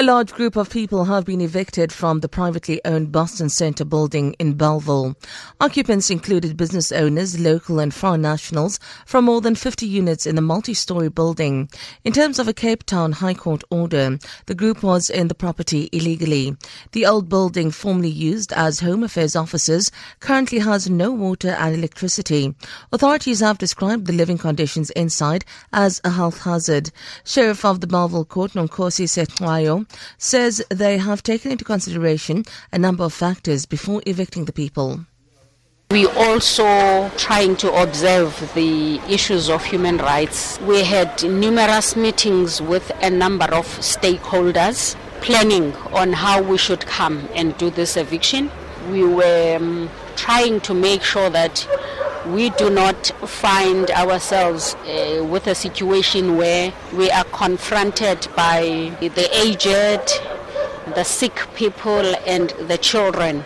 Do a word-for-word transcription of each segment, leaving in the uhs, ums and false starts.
A large group of people have been evicted from the privately owned Boston Centre building in Bellville. Occupants included business owners, local and foreign nationals from more than fifty units in the multi-storey building. In terms of a Cape Town High Court order, the group was in the property illegally. The old building, formerly used as Home Affairs offices, currently has no water and electricity. Authorities have described the living conditions inside as a health hazard. Sheriff of the Bellville Court, Nkosi Setwayo, says they have taken into consideration a number of factors before evicting the people. We also trying to observe the issues of human rights. We had numerous meetings with a number of stakeholders planning on how we should come and do this eviction. We were um, trying to make sure that we do not find ourselves uh, with a situation where we are confronted by the aged, the sick people and the children.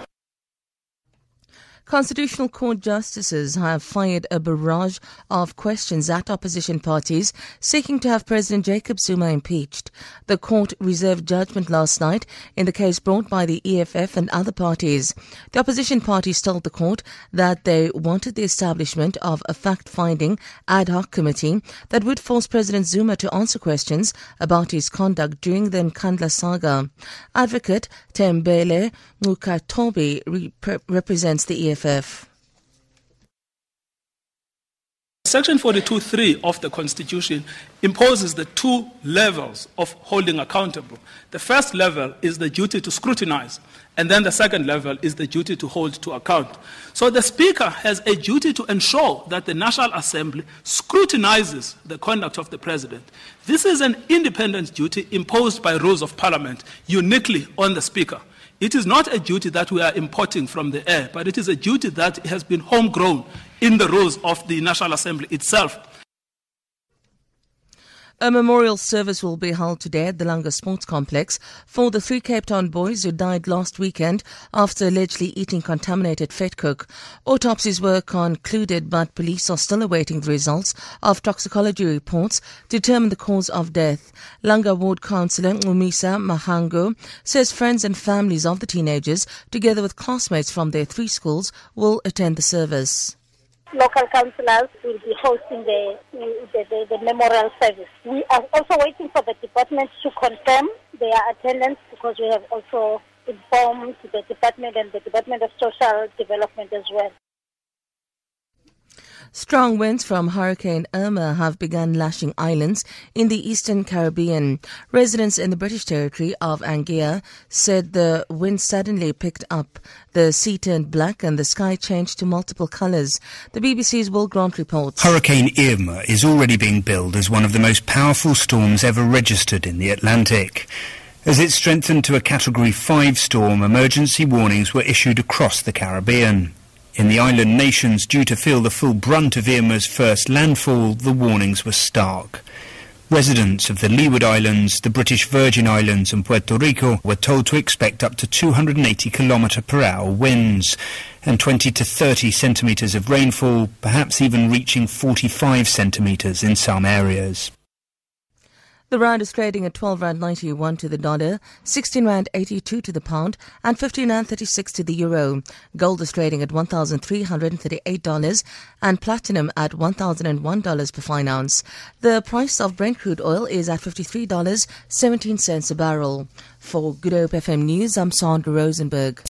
Constitutional Court justices have fired a barrage of questions at opposition parties seeking to have President Jacob Zuma impeached. The court reserved judgment last night in the case brought by the E F F and other parties. The opposition parties told the court that they wanted the establishment of a fact-finding ad hoc committee that would force President Zuma to answer questions about his conduct during the Mkandla saga. Advocate Tembele Mukatobi rep- represents the E F F. Section forty-two point three of the Constitution imposes the two levels of holding accountable. The first level is the duty to scrutinize, and then the second level is the duty to hold to account. So the Speaker has a duty to ensure that the National Assembly scrutinizes the conduct of the President. This is an independent duty imposed by rules of Parliament uniquely on the Speaker. It is not a duty that we are importing from the air, but it is a duty that has been homegrown in the rules of the National Assembly itself. A memorial service will be held today at the Langa Sports Complex for the three Cape Town boys who died last weekend after allegedly eating contaminated Fetcook. Autopsies were concluded, but police are still awaiting the results of toxicology reports to determine the cause of death. Langa Ward Councillor Umisa Mahango says friends and families of the teenagers, together with classmates from their three schools, will attend the service. Local councillors will be hosting the the, the the memorial service. We are also waiting for the department to confirm their attendance, because we have also informed the department and the Department of Social Development as well. Strong winds from Hurricane Irma have begun lashing islands in the Eastern Caribbean. Residents in the British territory of Anguilla said the wind suddenly picked up. The sea turned black and the sky changed to multiple colours. The B B C's Will Grant reports. Hurricane Irma is already being billed as one of the most powerful storms ever registered in the Atlantic. As it strengthened to a Category five storm, emergency warnings were issued across the Caribbean. In the island nations due to feel the full brunt of Irma's first landfall, the warnings were stark. Residents of the Leeward Islands, the British Virgin Islands and Puerto Rico were told to expect up to two hundred eighty kilometre per hour winds and twenty to thirty centimetres of rainfall, perhaps even reaching forty-five centimetres in some areas. The rand is trading at twelve rand ninety-one to the dollar, sixteen rand eighty-two to the pound and fifteen rand thirty-six to the euro. Gold is trading at one thousand three hundred thirty-eight dollars and platinum at one thousand one dollars per fine ounce. The price of Brent crude oil is at fifty-three dollars seventeen cents a barrel. For Good Hope F M News, I'm Sandra Rosenberg.